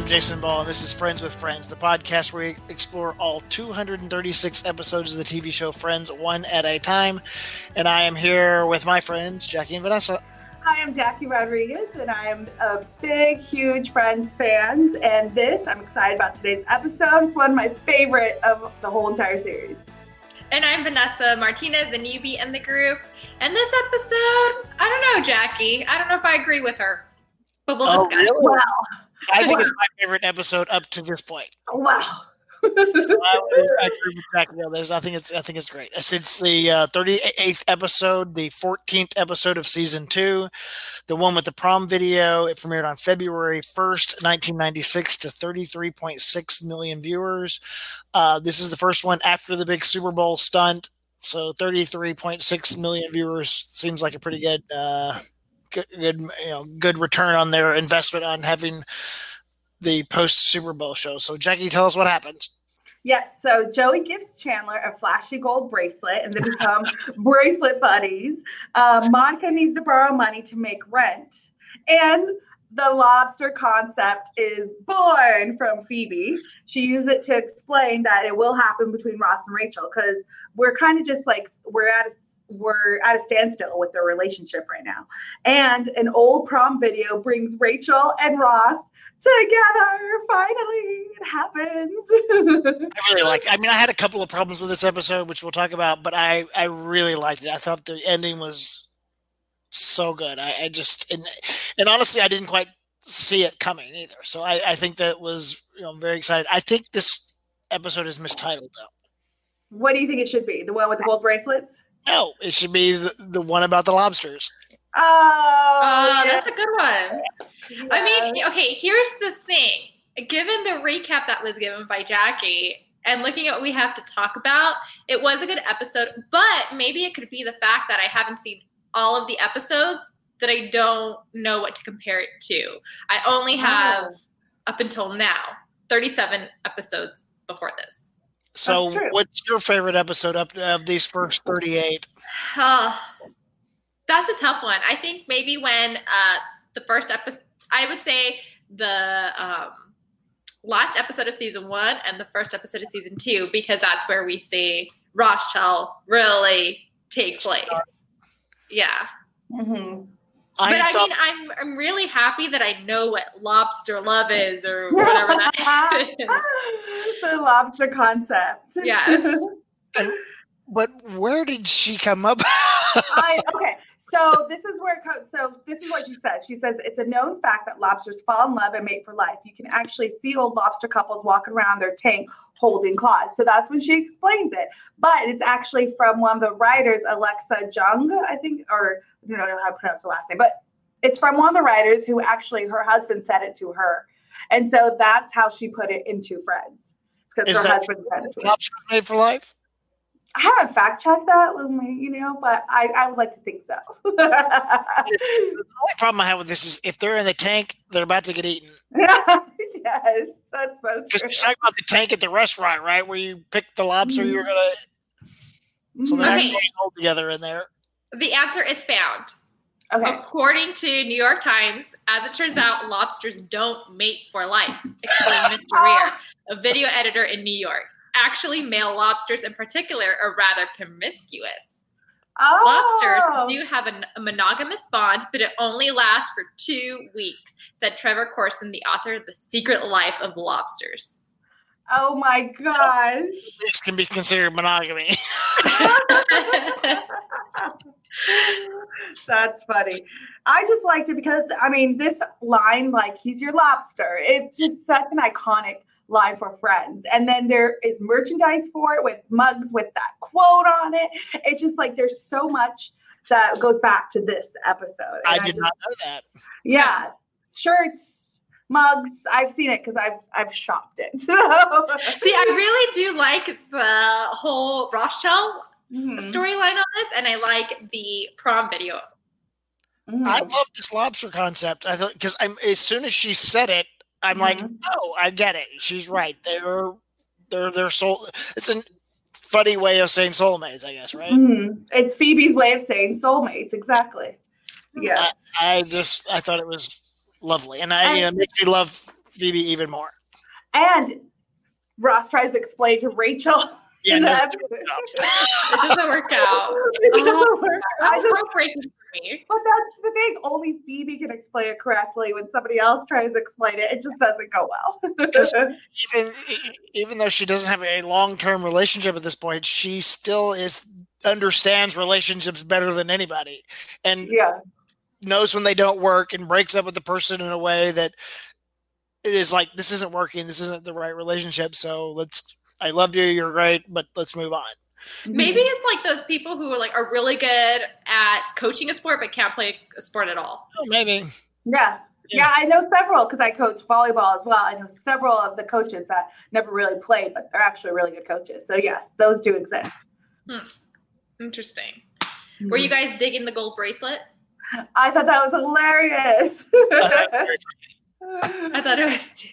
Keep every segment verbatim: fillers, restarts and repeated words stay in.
I'm Jason Ball, and this is Friends with Friends, the podcast where we explore all two hundred thirty-six episodes of the T V show Friends one at a time. And I am here with my friends, Jackie and Vanessa. I am Jackie Rodriguez, and I am a big, huge Friends fan. And this, I'm excited about today's episode. It's one of my favorite of the whole entire series. And I'm Vanessa Martinez, the newbie in the group. And this episode, I don't know, Jackie. I don't know if I agree with her, but we'll oh, discuss. Really? Wow. I think it's my favorite episode up to this point. Oh, wow. I think it's I think it's great. Since the uh, thirty-eighth episode, the fourteenth episode of season two, the one with the prom video, it premiered on February first, nineteen ninety-six to thirty-three point six million viewers. Uh, this is the first one after the big Super Bowl stunt. So thirty-three point six million viewers seems like a pretty good... Uh, Good, good, you know, good return on their investment on having the post-Super Bowl show. So, Jackie, tell us what happens. Yes, so Joey gives Chandler a flashy gold bracelet, and they become bracelet buddies. Uh, Monica needs to borrow money to make rent. And the lobster concept is born from Phoebe. She used it to explain that it will happen between Ross and Rachel, because we're kind of just like, we're at a We're at a standstill with their relationship right now. And an old prom video brings Rachel and Ross together. Finally, it happens. I really liked it. I mean, I had a couple of problems with this episode, which we'll talk about, but I, I really liked it. I thought the ending was so good. I, I just, and, and honestly, I didn't quite see it coming either. So I, I think that was, you know, I'm very excited. I think this episode is mistitled though. What do you think it should be? The one with the gold bracelets? No, it should be the, the one about the lobsters. Oh, uh, yeah. That's a good one. Yeah. I mean, okay, here's the thing. Given the recap that was given by Jackie and looking at what we have to talk about, it was a good episode, but maybe it could be the fact that I haven't seen all of the episodes that I don't know what to compare it to. I only have, oh. up until now, thirty-seven episodes before this. So what's your favorite episode up of these first thirty-eight? Oh, that's a tough one. I think maybe when uh, the first episode, I would say the um, last episode of season one and the first episode of season two, because that's where we see Rochelle really take place. Yeah. Mm-hmm. But I, I thought- mean, I'm I'm really happy that I know what lobster love is or whatever that is. The lobster concept. Yes. And, but where did she come up? I, okay, so this is where it comes, so this is what she says. She says it's a known fact that lobsters fall in love and mate for life. You can actually see old lobster couples walking around their tank holding claws. So that's when she explains it. But it's actually from one of the writers, Alexa Jung, I think, or I don't know how to pronounce her last name, but it's from one of the writers who actually her husband said it to her. And so that's how she put it into Friends. It's because her husband said it to her. Lobsters made for life? I haven't fact-checked that, you know, but I, I would like to think so. The only problem I have with this is if they're in the tank, they're about to get eaten. Yes, that's so true. Because you're talking about the tank at the restaurant, right, where you pick the lobster you were going to – so they're okay. all together in there. The answer is found. Okay. According to New York Times, as it turns out, lobsters don't mate for life, explained Mister Rear, a video editor in New York. Actually, male lobsters in particular are rather promiscuous. Oh. Lobsters do have an, a monogamous bond, but it only lasts for two weeks, said Trevor Corson, the author of The Secret Life of Lobsters. Oh, my gosh. This can be considered monogamy. That's funny. I just liked it because, I mean, this line, like, he's your lobster. It's just such an iconic line for Friends. And then there is merchandise for it with mugs with that quote on it. It's just like there's so much that goes back to this episode. I did I just, not know that. Yeah. Shirts, mugs. I've seen it because I've I've shopped it. So. See, I really do like the whole Rochelle mm-hmm. storyline on this, and I like the prom video. Mm. I love this lobster concept. I thought because I'm as soon as she said it, I'm mm-hmm. like, oh, I get it. She's right. They're, they're, they're soul. It's a funny way of saying soulmates, I guess, right? Mm-hmm. It's Phoebe's way of saying soulmates, exactly. Yes. I, I just, I thought it was lovely, and I, and, you know, it makes me love Phoebe even more. And Ross tries to explain to Rachel. Yeah, that no, it doesn't work out. It doesn't oh, work. That's heartbreaking for me. But that's the thing. Only Phoebe can explain it correctly. When somebody else tries to explain it, it just doesn't go well. even, even though she doesn't have a long-term relationship at this point, she still is understands relationships better than anybody. And yeah. knows when they don't work and breaks up with the person in a way that is like, this isn't working. This isn't the right relationship. So let's, I loved you. You're great, but let's move on. Maybe it's like those people who are like are really good at coaching a sport, but can't play a sport at all. Oh, maybe. Yeah. Yeah. yeah I know several, cause I coach volleyball as well. I know several of the coaches that never really played, but they're actually really good coaches. So yes, those do exist. Hmm. Interesting. Mm-hmm. Were you guys digging the gold bracelet? I thought that was hilarious. I thought it was. Too.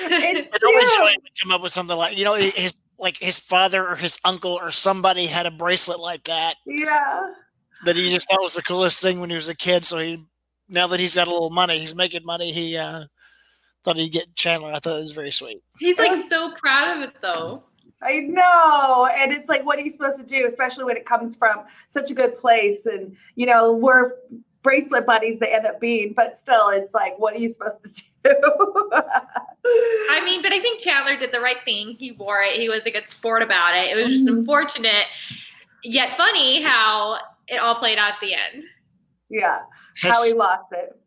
It's and only Joey would come up with something like, you know, his like his father or his uncle or somebody had a bracelet like that. Yeah. That he just thought was the coolest thing when he was a kid. So he, now that he's got a little money, he's making money. He uh, thought he'd get Chandler. I thought it was very sweet. He's like was, so proud of it though. I know. And it's like, what are you supposed to do? Especially when it comes from such a good place, and you know, we're bracelet buddies they end up being, but still it's like, what are you supposed to do? I mean, but I think Chandler did the right thing. He wore it. He was a good sport about it. It was just unfortunate, yet funny how it all played out at the end. Yeah, has, how he lost it.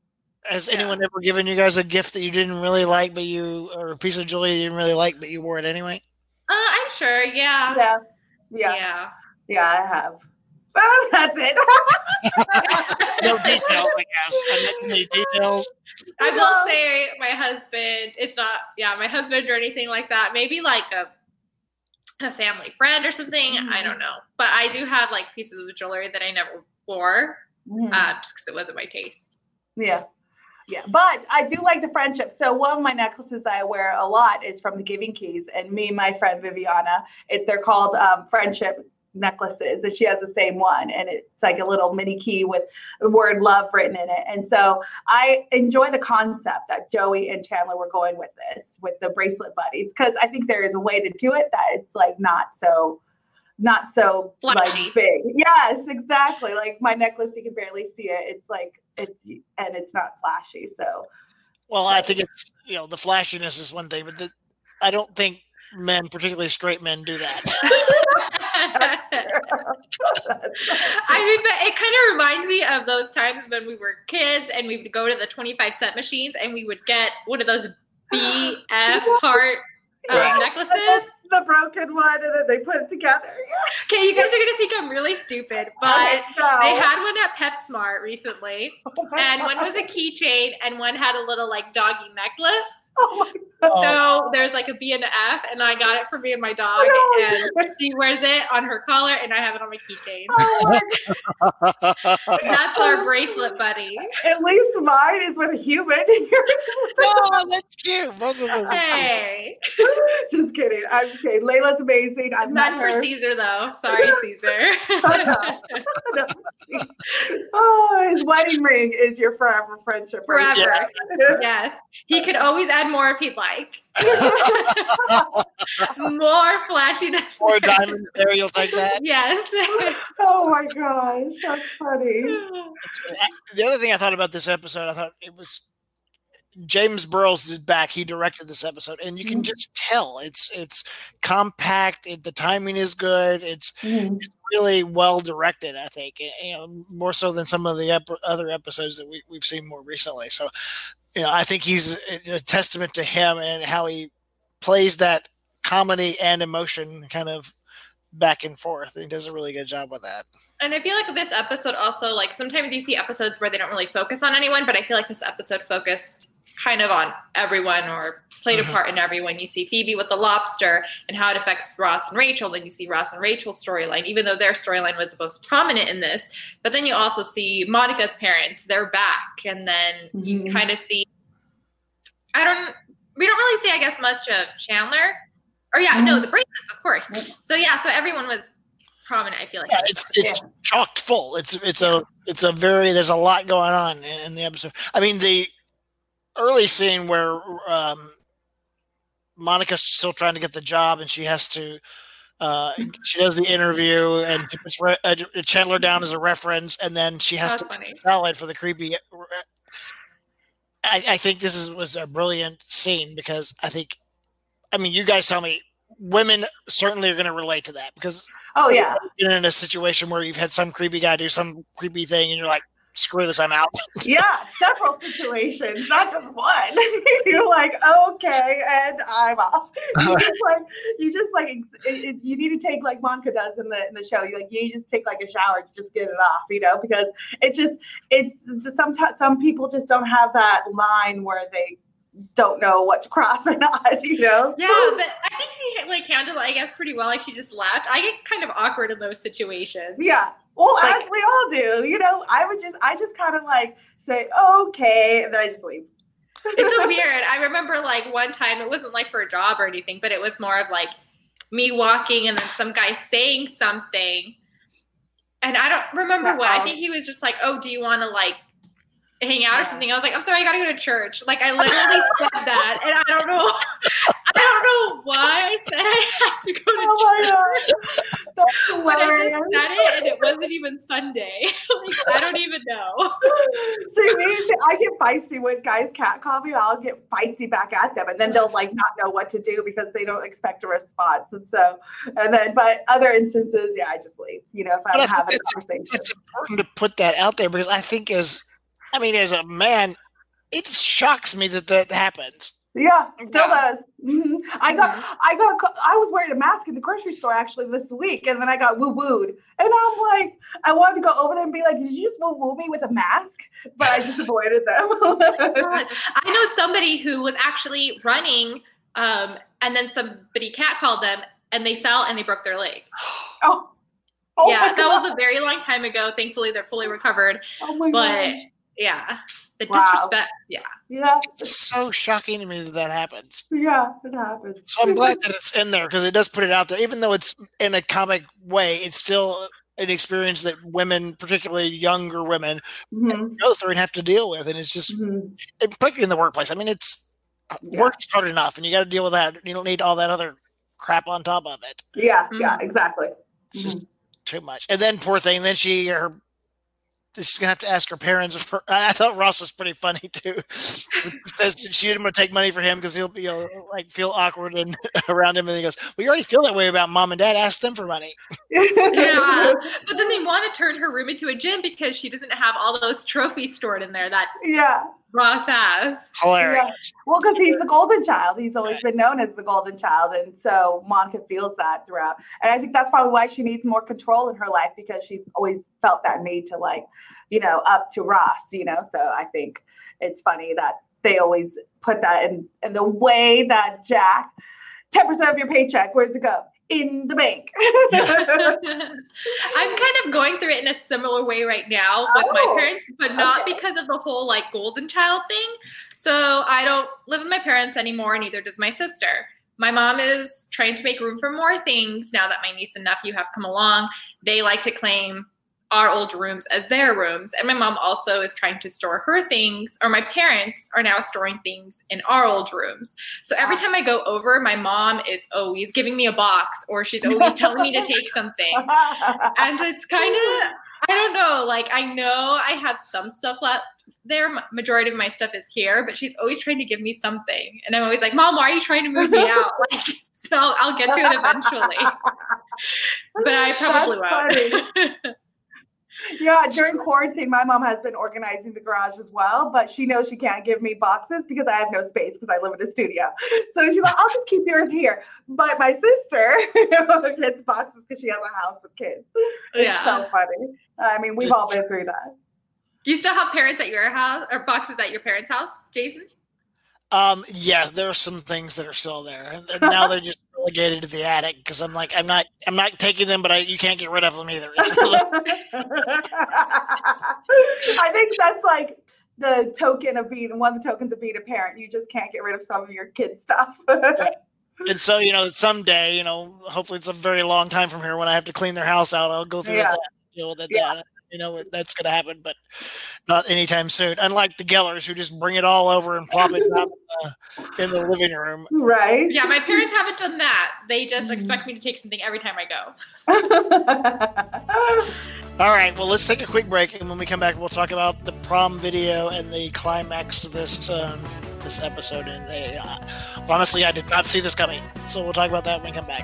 Has yeah. anyone ever given you guys a gift that you didn't really like, but you, or a piece of jewelry you didn't really like, but you wore it anyway? Uh, I'm sure, yeah. Yeah, yeah, yeah. Yeah, I have. Oh, that's it. No details, I guess. I need details. I will say my husband, it's not, yeah, my husband or anything like that. Maybe like a a family friend or something. Mm-hmm. I don't know. But I do have like pieces of jewelry that I never wore mm-hmm. uh, just because it wasn't my taste. Yeah. Yeah, but I do like the friendship. So one of my necklaces that I wear a lot is from the Giving Keys, and me and my friend Viviana, it, they're called um, friendship necklaces, and she has the same one, and it's like a little mini key with the word love written in it. And so I enjoy the concept that Joey and Chandler were going with this, with the bracelet buddies, because I think there is a way to do it that it's like not so not so flashy. Like big. Yes, exactly. Like my necklace, you can barely see it. It's like it, and it's not flashy. So well, I think it's, you know, the flashiness is one thing, but the, I don't think men, particularly straight men, do that. I mean, but it kind of reminds me of those times when we were kids and we would go to the twenty-five cent machines and we would get one of those B F heart um, yeah, necklaces. The broken one, and then they put it together. Okay, you guys are going to think I'm really stupid, but they had one at PetSmart recently, oh and God. One was a keychain and one had a little like doggy necklace. Oh my God. So there's like a B and an F, and I got it for me and my dog, oh no. and she wears it on her collar, and I have it on my keychain. Oh my that's our bracelet buddy. At least mine is with a human. Oh, that's cute. Both of them. Hey, just kidding. I'm okay. Layla's amazing. I'm not for her. Caesar though. Sorry, Caesar. Oh, no. Oh, his wedding ring is your forever friendship. Forever. Right? Yeah. Yes, he could always add more if he'd like. More flashiness. More diamonds there, you'll take that. Yes. Oh my gosh, that's funny. The other thing I thought about this episode, I thought it was James Burrows is back. He directed this episode, and you can mm-hmm. just tell it's it's compact. It, the timing is good. It's, mm-hmm. it's really well directed. I think, you know, more so than some of the ep- other episodes that we, we've seen more recently. So, you know, I think he's a testament to him and how he plays that comedy and emotion kind of back and forth. He does a really good job with that. And I feel like this episode also, like sometimes you see episodes where they don't really focus on anyone, but I feel like this episode focused kind of on everyone, or played a part in everyone. You see Phoebe with the lobster and how it affects Ross and Rachel. Then you see Ross and Rachel's storyline, even though their storyline was the most prominent in this. But then you also see Monica's parents, they're back. And then mm-hmm. you kind of see, I don't, we don't really see, I guess, much of Chandler. Or yeah, mm-hmm. no, the bracelets, of course. Mm-hmm. So yeah, so everyone was prominent, I feel like. Yeah, it's it's yeah. chocked full. It's, it's, yeah. a, it's a very, there's a lot going on in, in the episode. I mean, the early scene where um, Monica's still trying to get the job, and she has to. Uh, she does the interview, and it's re- uh, Chandler down as a reference, and then she has That's to funny. Salad for the creepy. I, I think this is, was a brilliant scene because I think, I mean, you guys tell me, women certainly are going to relate to that because oh yeah, you've been in a situation where you've had some creepy guy do some creepy thing, and you're like, screw this, I'm out. Yeah, several situations, not just one. You're like, okay, and I'm off. You just like, you just like, it, it, you need to take like Monica does in the in the show. You like, you just take like a shower to just get it off, you know, because it's just, it's sometimes some people just don't have that line where they don't know what to cross or not, you know. Yeah, but I think he like handled it, I guess, pretty well. Like she just laughed. I get kind of awkward in those situations. Yeah. Well, like, as we all do, you know, I would just, I just kind of like say, okay, and then I just leave. It's so weird. I remember like one time, it wasn't like for a job or anything, but it was more of like me walking and then some guy saying something. And I don't remember uh-huh. what, I think he was just like, oh, do you want to like hang out yeah. or something? I was like, I'm sorry, I got to go to church. Like I literally said that. And I don't know. I don't know why I said I have to go to oh church. My God. But I just said it, and it wasn't even Sunday. Like, I don't even know. See, me, I get feisty when guys catcall me. I'll get feisty back at them, and then they'll like not know what to do because they don't expect a response. And so, and then, but other instances, yeah, I just leave. You know, if I don't have a conversation, it's important to put that out there because I think as, I mean, as a man, it shocks me that that happens. Yeah, still does. Mm-hmm. I got, mm-hmm. I got, I was wearing a mask in the grocery store actually this week, and then I got woo wooed, and I'm like, I wanted to go over there and be like, "Did you just woo woo me with a mask?" But I just avoided them. God. I know somebody who was actually running, um, and then somebody catcalled them, and they fell and they broke their leg. Oh, oh yeah, that was a very long time ago. Thankfully, they're fully recovered. Oh my but, gosh. Yeah. The wow. disrespect. Yeah. Yeah. It's so shocking to me that that happens. Yeah, it happens. So I'm glad that it's in there because it does put it out there. Even though it's in a comic way, it's still an experience that women, particularly younger women, mm-hmm. go through and have to deal with. And it's just, mm-hmm. particularly in the workplace. I mean, it's yeah. work's hard enough and you got to deal with that. You don't need all that other crap on top of it. Yeah. Mm-hmm. Yeah, exactly. It's mm-hmm. just too much. And then, poor thing, then she, her, she's going to have to ask her parents. If her, I thought Ross was pretty funny, too. She says she's going to take money for him because he'll be like feel awkward and around him. And he goes, well, you already feel that way about mom and dad. Ask them for money. Yeah. But then they want to turn her room into a gym because she doesn't have all those trophies stored in there that yeah. Ross has. Hilarious. Yeah. Well, because he's the golden child. He's always been known as the golden child. And so Monica feels that throughout. And I think that's probably why she needs more control in her life because she's always felt that need to like, you know, up to Ross, you know? So I think it's funny that they always put that in, in the way that Jack, ten percent of your paycheck, where's it go? In the bank. I'm kind of going through it in a similar way right now with oh, my parents, but not okay. because of the whole like golden child thing. So I don't live with my parents anymore, neither does my sister. My mom is trying to make room for more things now that my niece and nephew have come along. They like to claim our old rooms as their rooms. And my mom also is trying to store her things, or my parents are now storing things in our old rooms. So every time I go over, my mom is always giving me a box or she's always telling me to take something. And it's kind of, I don't know, like I know I have some stuff left there. Majority of my stuff is here, but she's always trying to give me something. And I'm always like, Mom, why are you trying to move me out? Like, so I'll get to it eventually. But I probably won't. Yeah, during quarantine, my mom has been organizing the garage as well, but she knows she can't give me boxes because I have no space because I live in a studio. So she's like, I'll just keep yours here. But my sister gets boxes because she has a house with kids. It's yeah. so funny. I mean, we've all been through that. Do you still have parents at your house or boxes at your parents' house, Jason? Um, yeah, there are some things that are still there. And now they're just relegated to the attic because I'm like, I'm not I'm not taking them, but I, you can't get rid of them either. I think that's like the token of being, one of the tokens of being a parent. You just can't get rid of some of your kids' stuff. And so, you know, someday, you know, hopefully it's a very long time from here when I have to clean their house out, I'll go through yeah. with that, deal with that. Yeah. You know, that's going to happen, but not anytime soon. Unlike the Gellers, who just bring it all over and plop it up in, in the living room. Right. Yeah, my parents haven't done that. They just expect me to take something every time I go. All right. Well, let's take a quick break. And when we come back, we'll talk about the prom video and the climax of this um, this episode. And they, uh, honestly, I did not see this coming. So we'll talk about that when we come back.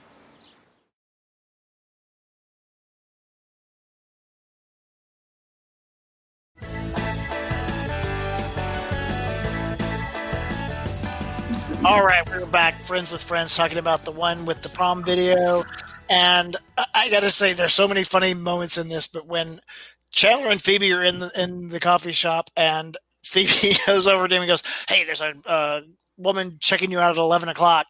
All right, we're back, Friends with Friends, talking about the one with the prom video. And I got to say, there's so many funny moments in this, but when Chandler and Phoebe are in the, in the coffee shop, and Phoebe goes over to him and goes, hey, there's a uh, woman checking you out at eleven o'clock.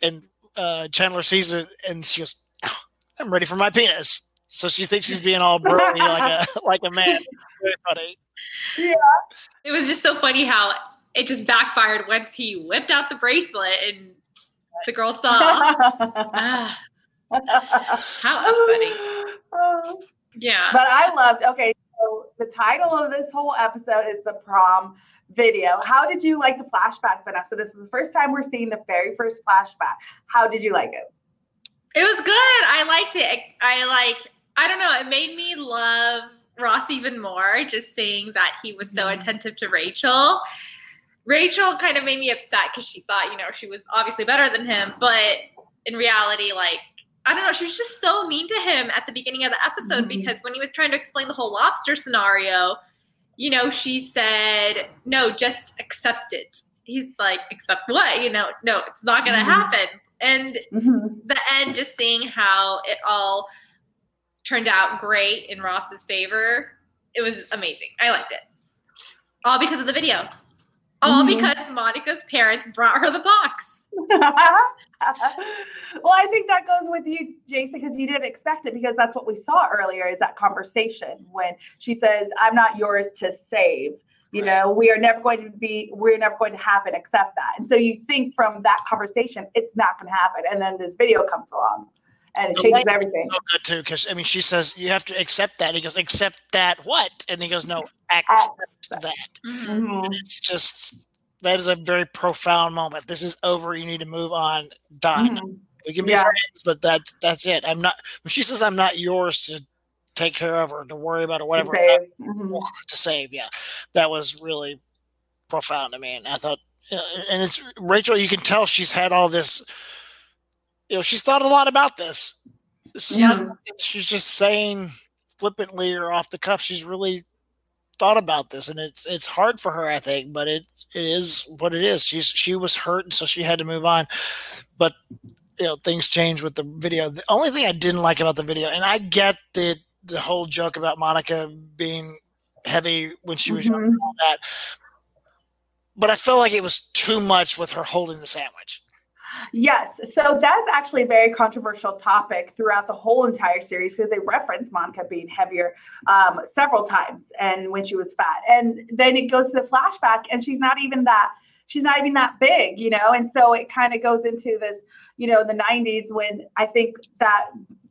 And uh, Chandler sees it, and she goes, oh, I'm ready for my penis. So she thinks she's being all broy like a like a man. Very funny. Yeah. It was just so funny how it just backfired once he whipped out the bracelet and the girl saw. ah, how funny. Yeah. But I loved, okay, so the title of this whole episode is the prom video. How did you like the flashback, Vanessa? This is the first time we're seeing the very first flashback. How did you like it? It was good. I liked it. I like, I don't know. It made me love Ross even more, just seeing that he was so mm-hmm. attentive to Rachel. Rachel kind of made me upset because she thought, you know, she was obviously better than him. But in reality, like, I don't know, she was just so mean to him at the beginning of the episode mm-hmm. because when he was trying to explain the whole lobster scenario, you know, she said, no, just accept it. He's like, accept what? You know, no, it's not going to mm-hmm. happen. And mm-hmm. the end, just seeing how it all turned out great in Ross's favor, it was amazing. I liked it. All because of the video. All mm-hmm. because Monica's parents brought her the box. Well, I think that goes with you, Jason, because you didn't expect it, because that's what we saw earlier is that conversation when she says, I'm not yours to save. You right. know, we are never going to be, we're never going to happen except that. And so you think from that conversation, it's not going to happen. And then this video comes along and it the changes everything. So good too, because, I mean, she says, you have to accept that. He goes, accept that what? And he goes, no, accept that. Mm-hmm. And it's just, that is a very profound moment. This is over. You need to move on. Done. Mm-hmm. We can be yeah. friends, but that's, that's it. I'm not, when she says, I'm not yours to take care of or to worry about or whatever. To save. Mm-hmm. To save. Yeah. That was really profound. I mean, I thought, and it's Rachel, you can tell she's had all this, you know, she's thought a lot about this. This is yeah. not, she's just saying flippantly or off the cuff. She's really thought about this, and it's it's hard for her, I think, but it it is what it is. She's she was hurt, and so she had to move on. But you know, things change with the video. The only thing I didn't like about the video, and I get the the whole joke about Monica being heavy when she was mm-hmm. young and all that, but I felt like it was too much with her holding the sandwich. Yes. So that's actually a very controversial topic throughout the whole entire series, because they reference Monica being heavier um, several times and when she was fat. And then it goes to the flashback and she's not even that, she's not even that big, you know? And so it kind of goes into this, you know, the nineties when I think that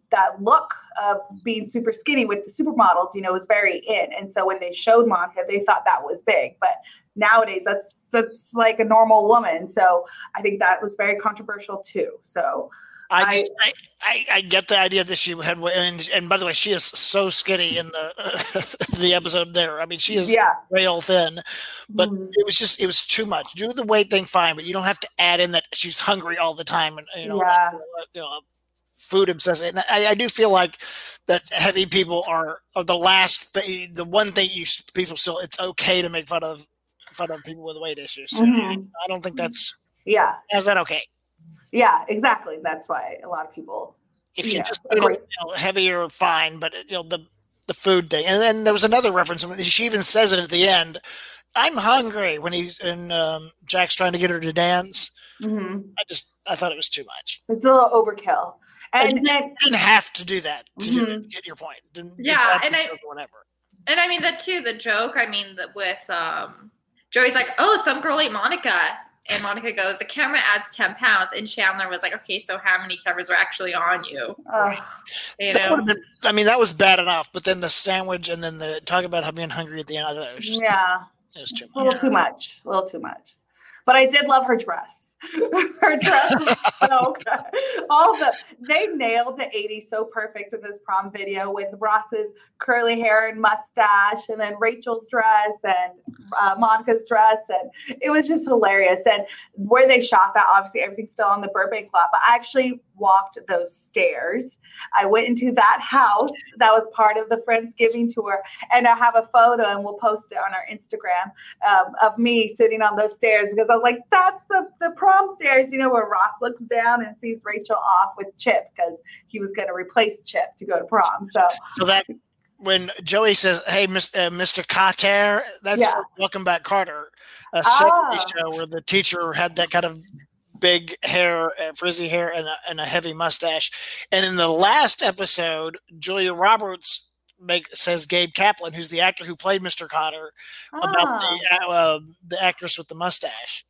that look of being super skinny with the supermodels, you know, was very in. And so when they showed Monica, they thought that was big, but nowadays that's, that's like a normal woman. So I think that was very controversial too. So I, just, I, I, I get the idea that she had, and, and by the way, she is so skinny in the, uh, the episode there. I mean, she is yeah. rail thin, but mm-hmm. it was just, it was too much. Do the weight thing fine, but you don't have to add in that she's hungry all the time. And, you know, yeah. you know, food obsessive. And I, I do feel like that heavy people are, are the last thing, the one thing you people still, it's okay to make fun of, fun of people with weight issues. So mm-hmm. I don't think that's, yeah. Is that okay? Yeah, exactly. That's why a lot of people If you yeah, just put it, you know, heavier, fine. But you know the the food thing, and then there was another reference. She even says it at the end. I'm hungry when he's and um, Jack's trying to get her to dance. Mm-hmm. I just I thought it was too much. It's a little overkill, and, and then you didn't have to do that to mm-hmm. do, get your point. Didn't, yeah, and I whatever. And I mean that too. The joke. I mean that with um, Joey's like, oh, some girl ate Monica. And Monica goes, the camera adds ten pounds. And Chandler was like, okay, so how many cameras are actually on you? Uh, you that know? Been, I mean, that was bad enough. But then the sandwich and then the talk about how being hungry at the end. I thought it was just, yeah. It was too much. A little too much. A little too much. But I did love her dress. Her dress was so good. All the, they nailed the eighties so perfect in this prom video with Ross's curly hair and mustache, and then Rachel's dress and uh, Monica's dress, and it was just hilarious. And where they shot that, obviously everything's still on the Burbank lot, but I actually walked those stairs. I went into that house that was part of the Friendsgiving tour, and I have a photo, and we'll post it on our Instagram um, of me sitting on those stairs, because I was like, that's the the prom stairs, you know, where Ross looks down and sees Rachel off with Chip, because he was going to replace Chip to go to prom. So, so that when Joey says, "Hey, Mister Carter," that's yeah. Welcome Back, Carter, a oh. show where the teacher had that kind of big hair, uh, frizzy hair, and a, and a heavy mustache. And in the last episode, Julia Roberts make says Gabe Kaplan, who's the actor who played Mister Carter, oh. about the uh, the actress with the mustache.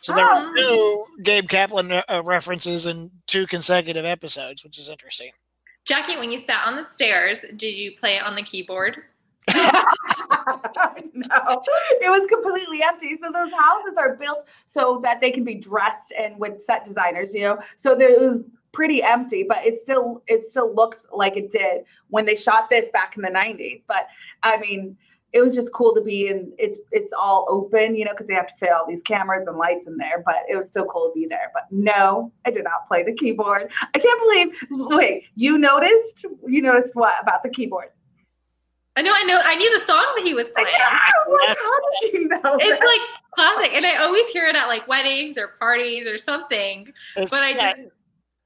So there were two Gabe Kaplan uh, references in two consecutive episodes, which is interesting. Jackie, when you sat on the stairs, did you play it on the keyboard? No, it was completely empty. So those houses are built so that they can be dressed and with set designers, you know. So there, it was pretty empty, but it still it still looked like it did when they shot this back in the nineties. But I mean, it was just cool to be in. It's it's all open, you know, because they have to fit all these cameras and lights in there. But it was still cool to be there. But no, I did not play the keyboard. I can't believe. Wait, you noticed? You noticed what about the keyboard? I know, I know, I knew the song that he was playing. Yeah, I was like, how did you know? It's that? Like classic, and I always hear it at like weddings or parties or something. It's, but I didn't.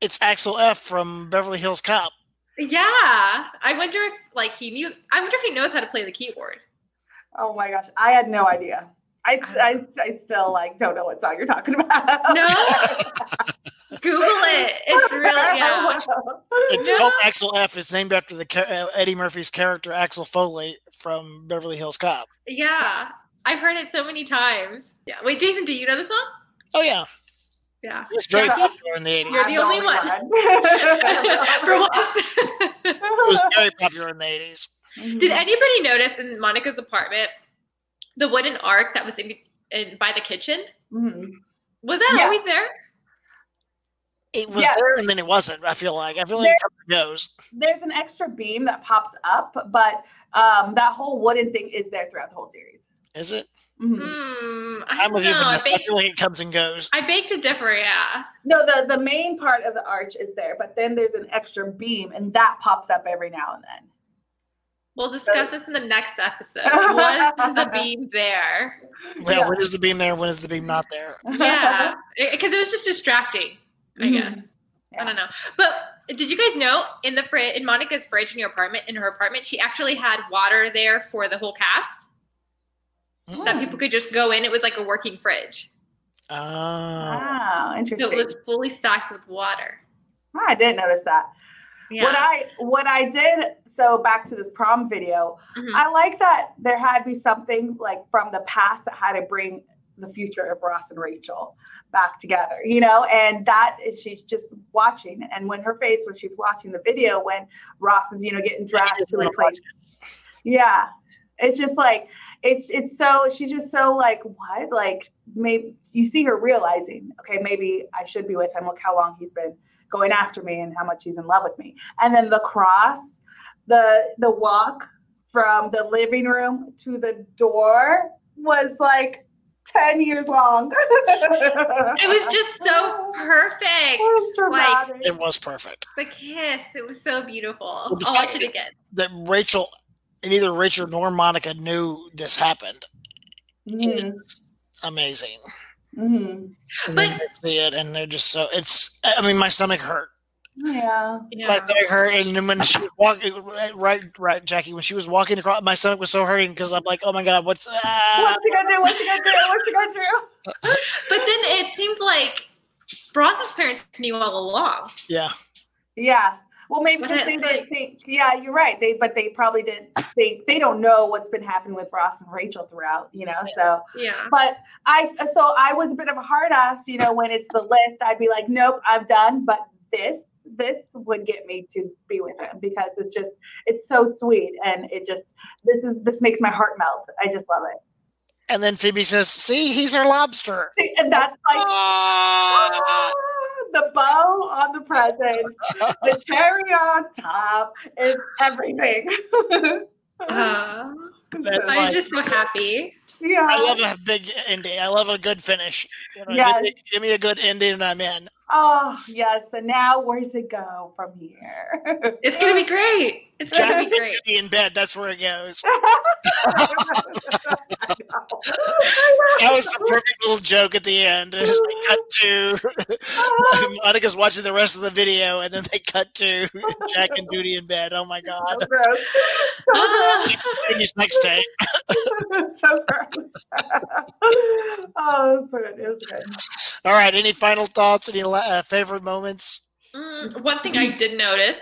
It's Axel F from Beverly Hills Cop. Yeah, I wonder if like he knew. I wonder if he knows how to play the keyboard. Oh my gosh, I had no idea. I I, I still like don't know what song you're talking about. No, Google it. It's really yeah. It's no. called Axel F. It's named after the Eddie Murphy's character Axel Foley from Beverly Hills Cop. Yeah, I've heard it so many times. Yeah. Wait, Jason, do you know the song? Oh yeah. Yeah. It's very popular in the eighties. You're the only one. For once. It was very popular in the eighties. Mm-hmm. Did anybody notice in Monica's apartment the wooden arc that was in, in by the kitchen? Mm-hmm. Was that yeah. always there? It was yeah, there, and then it wasn't. I feel like I feel like there, it goes. There's an extra beam that pops up, but um, that whole wooden thing is there throughout the whole series. Is it? Mm-hmm. Mm, I I'm with know. you from this. I, I feel like it comes and goes. I beg to differ, yeah. No, the, the main part of the arch is there, but then there's an extra beam, and that pops up every now and then. We'll discuss this in the next episode. Was the beam there? Well, yeah. When is the beam there? When is the beam not there? Yeah, because it, it was just distracting, I mm. guess. Yeah. I don't know. But did you guys know in the fridge, in Monica's fridge in your apartment, in her apartment, she actually had water there for the whole cast mm. that people could just go in. It was like a working fridge. Oh, wow, interesting. So it was fully stocked with water. Oh, I didn't notice that. Yeah. What I what I did. So back to this prom video, mm-hmm. I like that there had to be something like from the past that had to bring the future of Ross and Rachel back together, you know, and that is she's just watching. And when her face, when she's watching the video, when Ross is, you know, getting dressed to replace. Yeah. It's just like, it's, it's so, she's just so like, what? Like maybe you see her realizing, okay, maybe I should be with him. Look how long he's been going after me and how much he's in love with me. And then the cross, The the walk from the living room to the door was like ten years long. It was just so perfect. It was dramatic. Like, it was perfect. The kiss. It was so beautiful. Well, I'll watch it again. That Rachel, neither Rachel nor Monica knew this happened. Mm. It's amazing. Mm-hmm. But I mean, they see it and they're just so, it's, I mean, my stomach hurt. Yeah. Like they hurt, and then when she was walking, right, right, Jackie, when she was walking across, my stomach was so hurting because I'm like, oh my God, what's ah. What's she gonna do? What's she gonna do? What's she gonna do? But then it seems like Ross's parents knew all along. Yeah. Yeah. Well, maybe because they didn't think. Yeah, you're right. They, but they probably didn't think. They don't know what's been happening with Ross and Rachel throughout, you know. So yeah. But I, so I was a bit of a hard ass, you know. When it's the list, I'd be like, nope, I'm done. But this, this would get me to be with him because it's just, it's so sweet, and it just, this is, this makes my heart melt. I just love it. And then Phoebe says, "See, he's her lobster," and that's like. Ah! The bow on the present, the cherry on top is everything. uh, that's I'm just so happy. Yeah, I love a big ending. I love a good finish. You know, yes. give, me, give me a good ending and I'm in. Oh, yes. And now where's it go from here? It's going to be great. It's going to be great. In bed, that's where it goes. I, that was the perfect little joke at the end. It was like, cut to Monica's watching the rest of the video, and then they cut to Jack and Judy in bed. Oh my God. So gross. So gross. Next day. So gross. Oh, it was good. It was good. All right. Any final thoughts? Any uh, favorite moments? Mm, one thing I did notice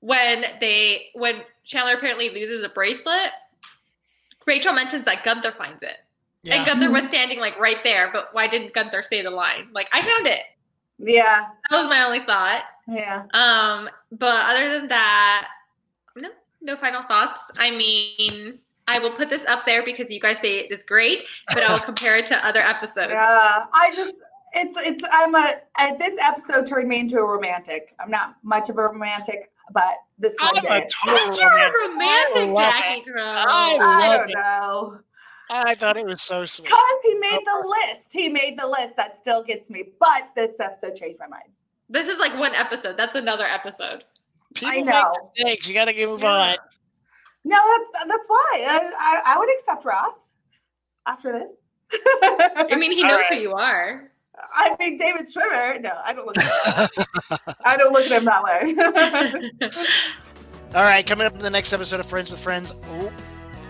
when they when Chandler apparently loses a bracelet, Rachel mentions that Gunther finds it, yeah. And Gunther was standing like right there. But why didn't Gunther say the line? Like, I found it. Yeah, that was my only thought. Yeah. Um. But other than that, no, no final thoughts. I mean. I will put this up there because you guys say it is great, but I will compare it to other episodes. Yeah, I just, it's, it's, I'm a, I, this episode turned me into a romantic. I'm not much of a romantic, but this one I'm did. A total You're romantic. a romantic, Jackie. I, I don't it. know. I thought it was so sweet. Because he made the list. He made the list. That still gets me. But this episode changed my mind. This is like one episode. That's another episode. People I know. Make mistakes. You got to move yeah. on. No, that's that's why I, I I would accept Ross after this. I mean, he knows right. who you are. I mean, David Schwimmer. No, I don't look at him. I don't look at him that way. All right, coming up in the next episode of Friends with Friends, oh,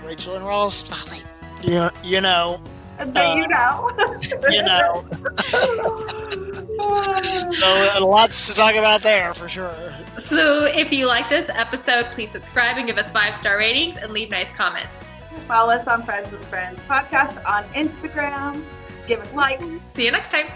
Rachel and Ross. Finally, you you know. But you know. Uh, you know. So uh, lots to talk about there for sure. So if you like this episode, please subscribe and give us five-star ratings and leave nice comments. Follow us on Friends with Friends podcast on Instagram. Give us likes. See you next time.